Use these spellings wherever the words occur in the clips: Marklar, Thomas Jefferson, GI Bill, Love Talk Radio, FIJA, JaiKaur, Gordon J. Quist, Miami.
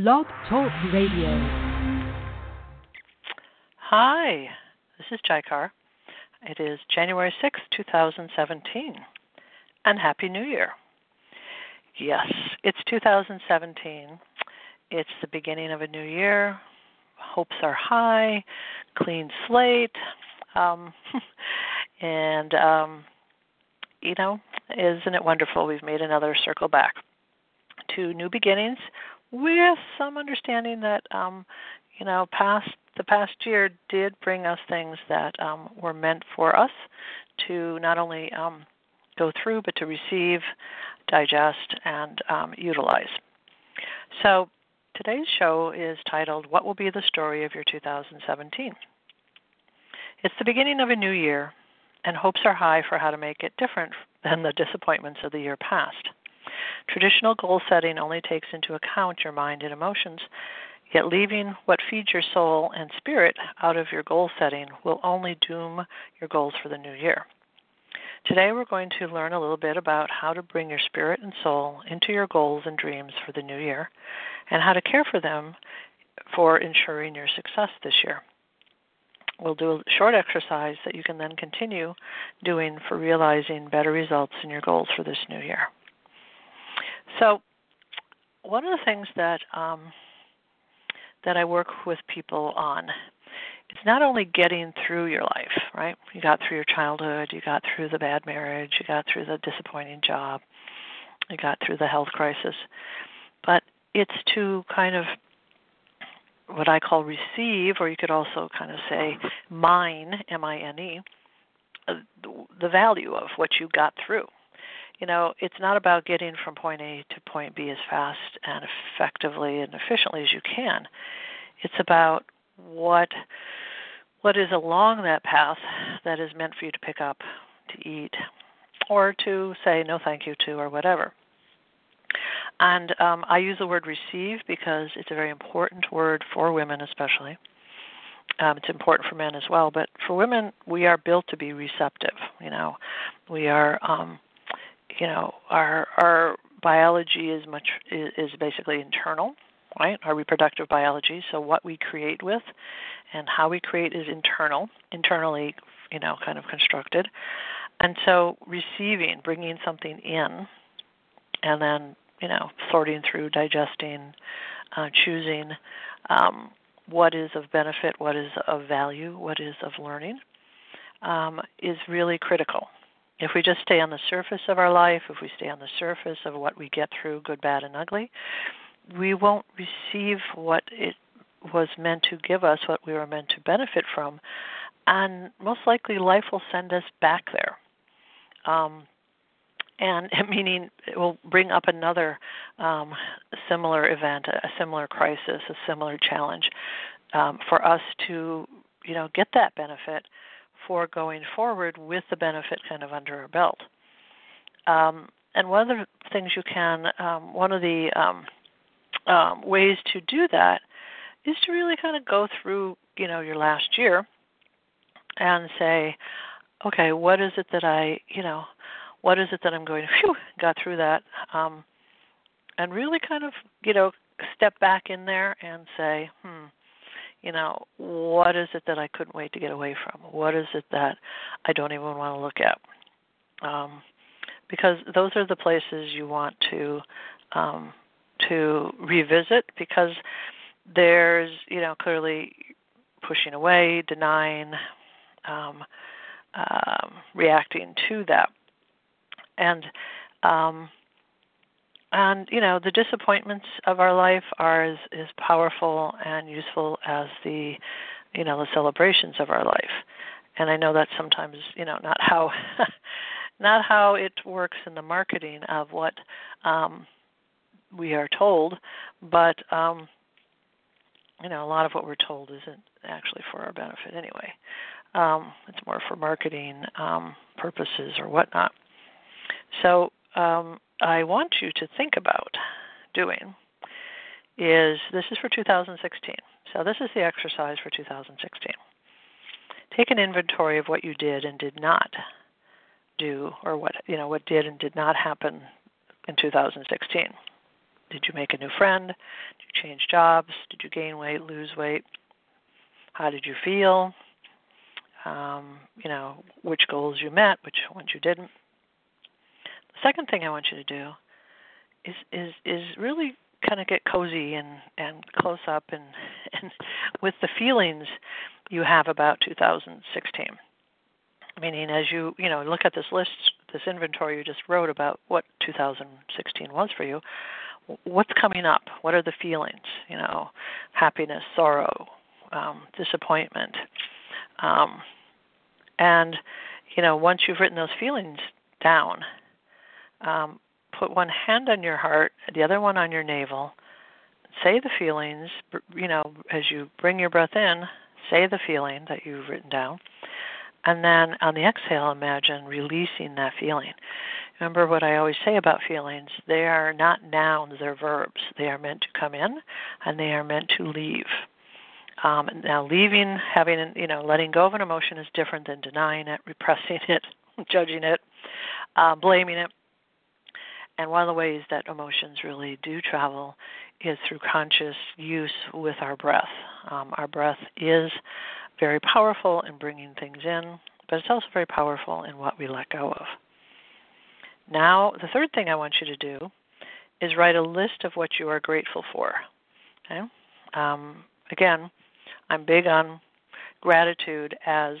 Love Talk Radio. Hi, this is JaiKaur. It is January 6, 2017, and Happy New Year. Yes, it's 2017. It's the beginning of a new year. Hopes are high, clean slate, and, you know, isn't it wonderful? We've made another circle back to new beginnings with some understanding that, you know, the past year did bring us things that were meant for us to not only go through, but to receive, digest, and utilize. So today's show is titled, What Will Be the Story of Your 2017? It's the beginning of a new year, and hopes are high for how to make it different than the disappointments of the year past. Traditional goal setting only takes into account your mind and emotions, yet leaving what feeds your soul and spirit out of your goal setting will only doom your goals for the new year. Today we're going to learn a little bit about how to bring your spirit and soul into your goals and dreams for the new year, and how to care for them for ensuring your success this year. We'll do a short exercise that you can then continue doing for realizing better results in your goals for this new year. So one of the things that that I work with people on, it's not only getting through your life, right? You got through your childhood, you got through the bad marriage, you got through the disappointing job, you got through the health crisis, but it's to kind of what I call receive, or you could also kind of say mine, M-I-N-E, the value of what you got through. You know, it's not about getting from point A to point B as fast and effectively and efficiently as you can. It's about what is along that path that is meant for you to pick up, to eat, or to say no thank you to, or whatever. And I use the word receive because it's a very important word for women especially. It's important for men as well, but for women, we are built to be receptive. You know, we are... you know, our biology is basically internal, right? Our reproductive biology. So what we create with and how we create is internally, you know, kind of constructed. And so receiving, bringing something in, and then, you know, sorting through, digesting, choosing what is of benefit, what is of value, what is of learning, is really critical. If we just stay on the surface of our life, if we stay on the surface of what we get through, good, bad, and ugly, we won't receive what it was meant to give us, what we were meant to benefit from, and most likely life will send us back there. And meaning it will bring up another similar event, a similar crisis, a similar challenge for us to, you know, get that benefit for going forward with the benefit kind of under our belt. And one of the things you can, one of the ways to do that is to really kind of go through, you know, your last year and say, okay, what is it that I, you know, what is it that I'm going to, got through that, and really kind of, you know, step back in there and say, you know, what is it that I couldn't wait to get away from? What is it that I don't even want to look at? Because those are the places you want to revisit, because there's, you know, clearly pushing away, denying, reacting to that. And, you know, the disappointments of our life are as powerful and useful as the, you know, the celebrations of our life. And I know that's sometimes, you know, not how it works in the marketing of what we are told, but, you know, a lot of what we're told isn't actually for our benefit anyway. It's more for marketing purposes or whatnot. So, I want you to think about doing is, this is for 2016. So this is the exercise for 2016. Take an inventory of what you did and did not do, or what, you know, what did and did not happen in 2016. Did you make a new friend? Did you change jobs? Did you gain weight, lose weight? How did you feel? Which goals you met, which ones you didn't. The second thing I want you to do is really kind of get cozy and close up and with the feelings you have about 2016. Meaning, as you look at this list, this inventory you just wrote about what 2016 was for you, what's coming up? What are the feelings? Happiness, sorrow, disappointment. Once you've written those feelings down, put one hand on your heart, the other one on your navel, say the feelings, as you bring your breath in, say the feeling that you've written down. And then on the exhale, imagine releasing that feeling. Remember what I always say about feelings. They are not nouns, they're verbs. They are meant to come in and they are meant to leave. Now leaving, letting go of an emotion is different than denying it, repressing it, judging it, blaming it. And one of the ways that emotions really do travel is through conscious use with our breath. Our breath is very powerful in bringing things in, but it's also very powerful in what we let go of. Now, the third thing I want you to do is write a list of what you are grateful for. Okay? Again, I'm big on gratitude as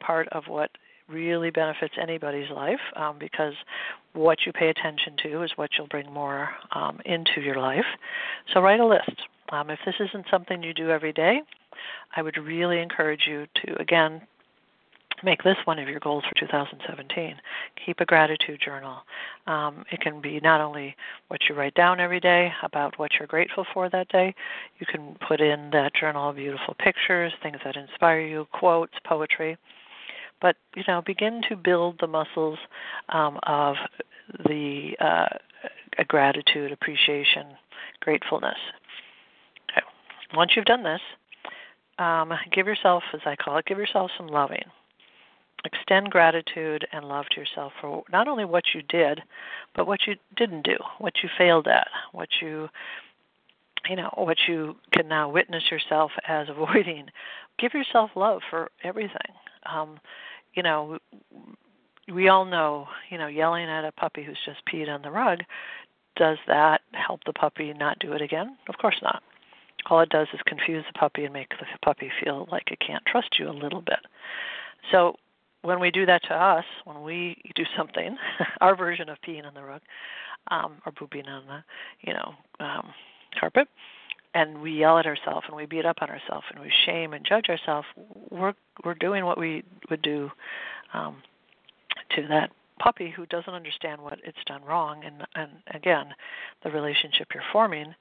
part of what really benefits anybody's life because what you pay attention to is what you'll bring more into your life. So write a list. If this isn't something you do every day, I would really encourage you to, again, make this one of your goals for 2017. Keep a gratitude journal. It can be not only what you write down every day about what you're grateful for that day. You can put in that journal beautiful pictures, things that inspire you, quotes, poetry. But, begin to build the muscles of the gratitude, appreciation, gratefulness. Okay. Once you've done this, give yourself, as I call it, give yourself some loving. Extend gratitude and love to yourself for not only what you did, but what you didn't do, what you failed at, what what you can now witness yourself as avoiding. Give yourself love for everything. We all know, yelling at a puppy who's just peed on the rug, does that help the puppy not do it again? Of course not. All it does is confuse the puppy and make the puppy feel like it can't trust you a little bit. So when we do that to us, when we do something, our version of peeing on the rug or pooping on the, carpet, and we yell at ourselves and we beat up on ourselves and we shame and judge ourselves, we're doing what we would do to that puppy who doesn't understand what it's done wrong. And again, the relationship you're forming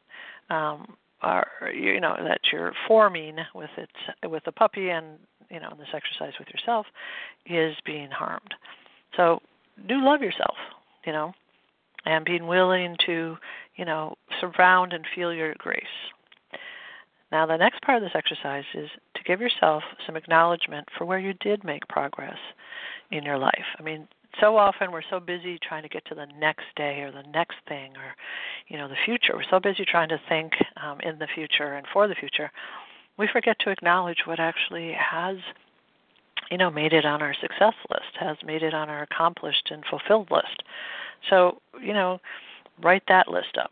that you're forming with the puppy and, in this exercise with yourself is being harmed. So do love yourself, and being willing to, surround and feel your grace. Now, the next part of this exercise is to give yourself some acknowledgement for where you did make progress in your life. So often we're so busy trying to get to the next day or the next thing or, the future. We're so busy trying to think in the future and for the future, we forget to acknowledge what actually has, made it on our success list, has made it on our accomplished and fulfilled list. So, write that list up.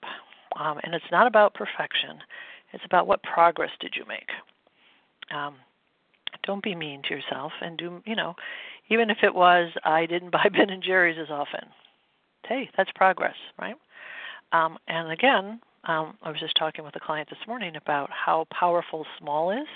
And it's not about perfection. It's about what progress did you make. Don't be mean to yourself and do, even if it was, I didn't buy Ben and Jerry's as often. Hey, that's progress, right? And again, I was just talking with a client this morning about how powerful small is,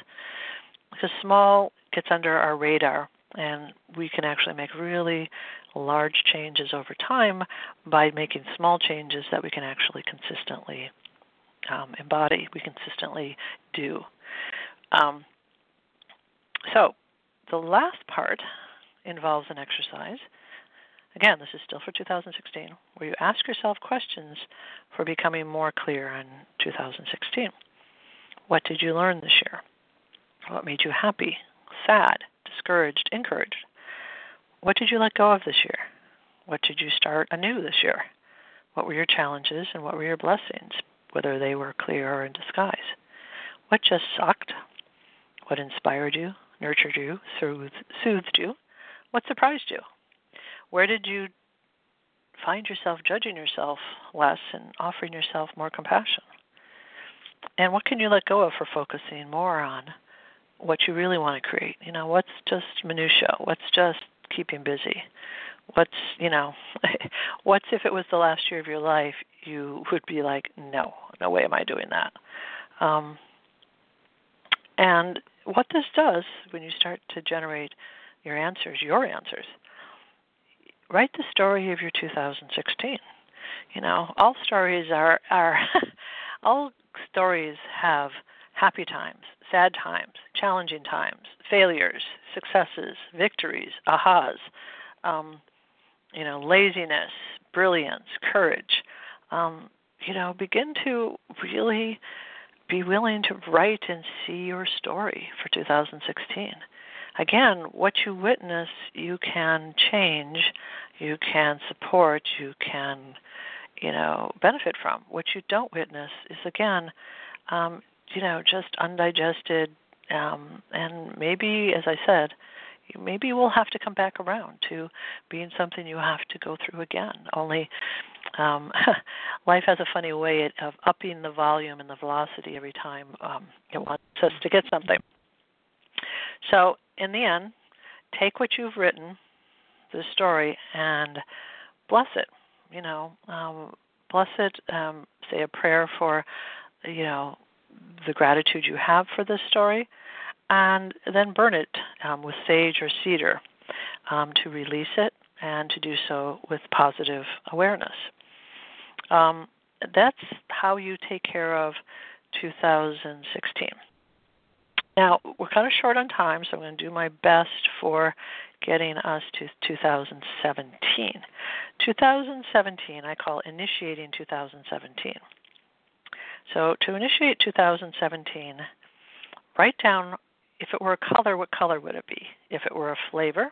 because small gets under our radar, and we can actually make really large changes over time by making small changes that we can actually consistently embody, we consistently do. So the last part involves an exercise. Again, this is still for 2016, where you ask yourself questions for becoming more clear in 2016. What did you learn this year? What made you happy, sad, discouraged, encouraged? What did you let go of this year? What did you start anew this year? What were your challenges and what were your blessings, whether they were clear or in disguise? What just sucked? What inspired you, nurtured you, soothed you? What surprised you? Where did you find yourself judging yourself less and offering yourself more compassion? And what can you let go of for focusing more on what you really want to create? You know, what's just minutia? What's just keeping busy? What's, you know, what's if it was the last year of your life, you would be like, no way am I doing that. And what this does when you start to generate your answers, write the story of your 2016. You know, all stories are all stories have happy times, sad times, challenging times, failures, successes, victories, ahas, you know, laziness, brilliance, courage. You know, begin to really be willing to write and see your story for 2016. Again, what you witness, you can change, you can support, you can, you know, benefit from. What you don't witness is, again, you know, just undigested, and maybe, as I said, maybe we'll have to come back around to being something you have to go through again. Only life has a funny way of upping the volume and the velocity every time it wants us to get something. So in the end, take what you've written, the story, and bless it. You know, bless it. Say a prayer for, you know, the gratitude you have for this story, and then burn it with sage or cedar to release it, and to do so with positive awareness. That's how you take care of 2016. Now, we're kind of short on time, so I'm going to do my best for getting us to 2017. 2017, I call initiating 2017. So to initiate 2017, write down, if it were a color, what color would it be? If it were a flavor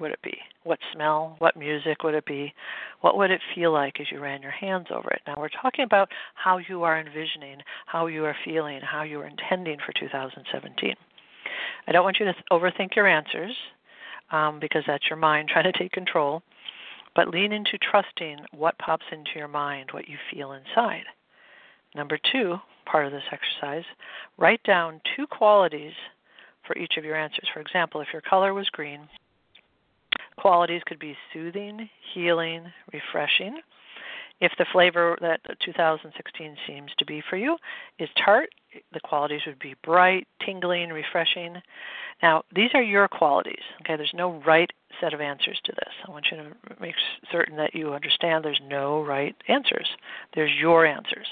would it be? What smell, what music would it be? What would it feel like as you ran your hands over it? Now we're talking about how you are envisioning, how you are feeling, how you are intending for 2017. I don't want you to overthink your answers because that's your mind trying to take control, but lean into trusting what pops into your mind, what you feel inside. Number two, part of this exercise, write down two qualities for each of your answers. For example, if your color was green, qualities could be soothing, healing, refreshing. If the flavor that 2016 seems to be for you is tart, the qualities would be bright, tingling, refreshing. Now, these are your qualities. Okay, there's no right set of answers to this. I want you to make certain that you understand there's no right answers. There's your answers.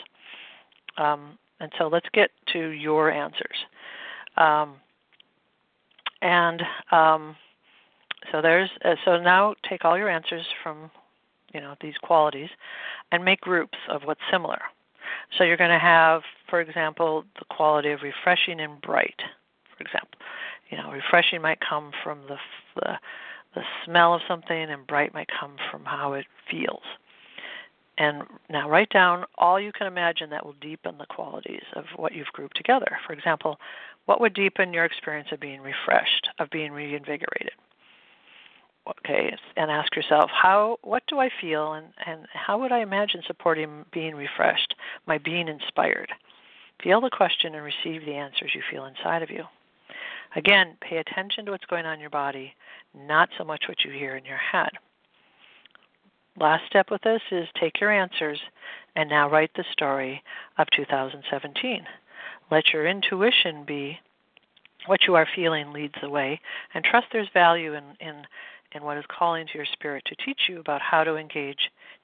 And so let's get to your answers. So now take all your answers from, you know, these qualities and make groups of what's similar. So you're going to have, for example, the quality of refreshing and bright, for example. You know, refreshing might come from the smell of something, and bright might come from how it feels. And now write down all you can imagine that will deepen the qualities of what you've grouped together. For example, what would deepen your experience of being refreshed, of being reinvigorated? Okay, and ask yourself, what do I feel and how would I imagine supporting being refreshed, my being inspired? Feel the question and receive the answers you feel inside of you. Again, pay attention to what's going on in your body, not so much what you hear in your head. Last step with this is take your answers and now write the story of 2017. Let your intuition be what you are feeling leads the way, and trust there's value in what is calling to your spirit to teach you about how to engage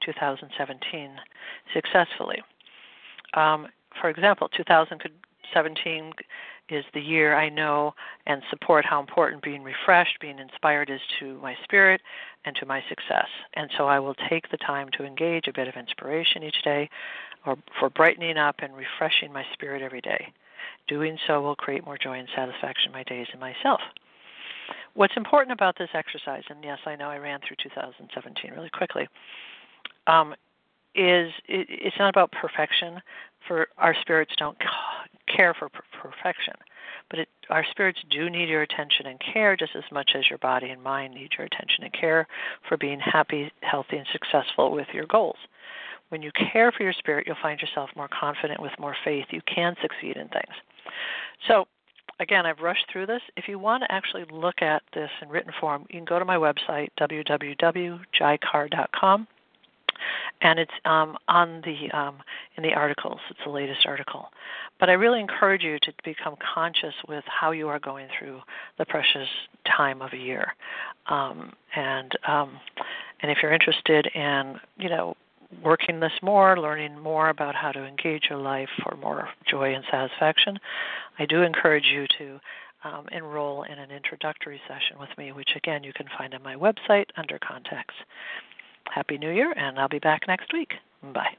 2017 successfully. For example, 2017 is the year I know and support how important being refreshed, being inspired is to my spirit and to my success. And so I will take the time to engage a bit of inspiration each day or for brightening up and refreshing my spirit every day. Doing so will create more joy and satisfaction in my days and myself. What's important about this exercise, and yes, I know I ran through 2017 really quickly, is it's not about perfection. For our spirits don't care for perfection, but our spirits do need your attention and care just as much as your body and mind need your attention and care for being happy, healthy, and successful with your goals. When you care for your spirit, you'll find yourself more confident with more faith. You can succeed in things. So, again, I've rushed through this. If you want to actually look at this in written form, you can go to my website, www.jaikaur.com, and it's on the in the articles. It's the latest article. But I really encourage you to become conscious with how you are going through the precious time of a year. And if you're interested in, working this more, learning more about how to engage your life for more joy and satisfaction, I do encourage you to enroll in an introductory session with me, which, again, you can find on my website under contacts. Happy New Year, and I'll be back next week. Bye.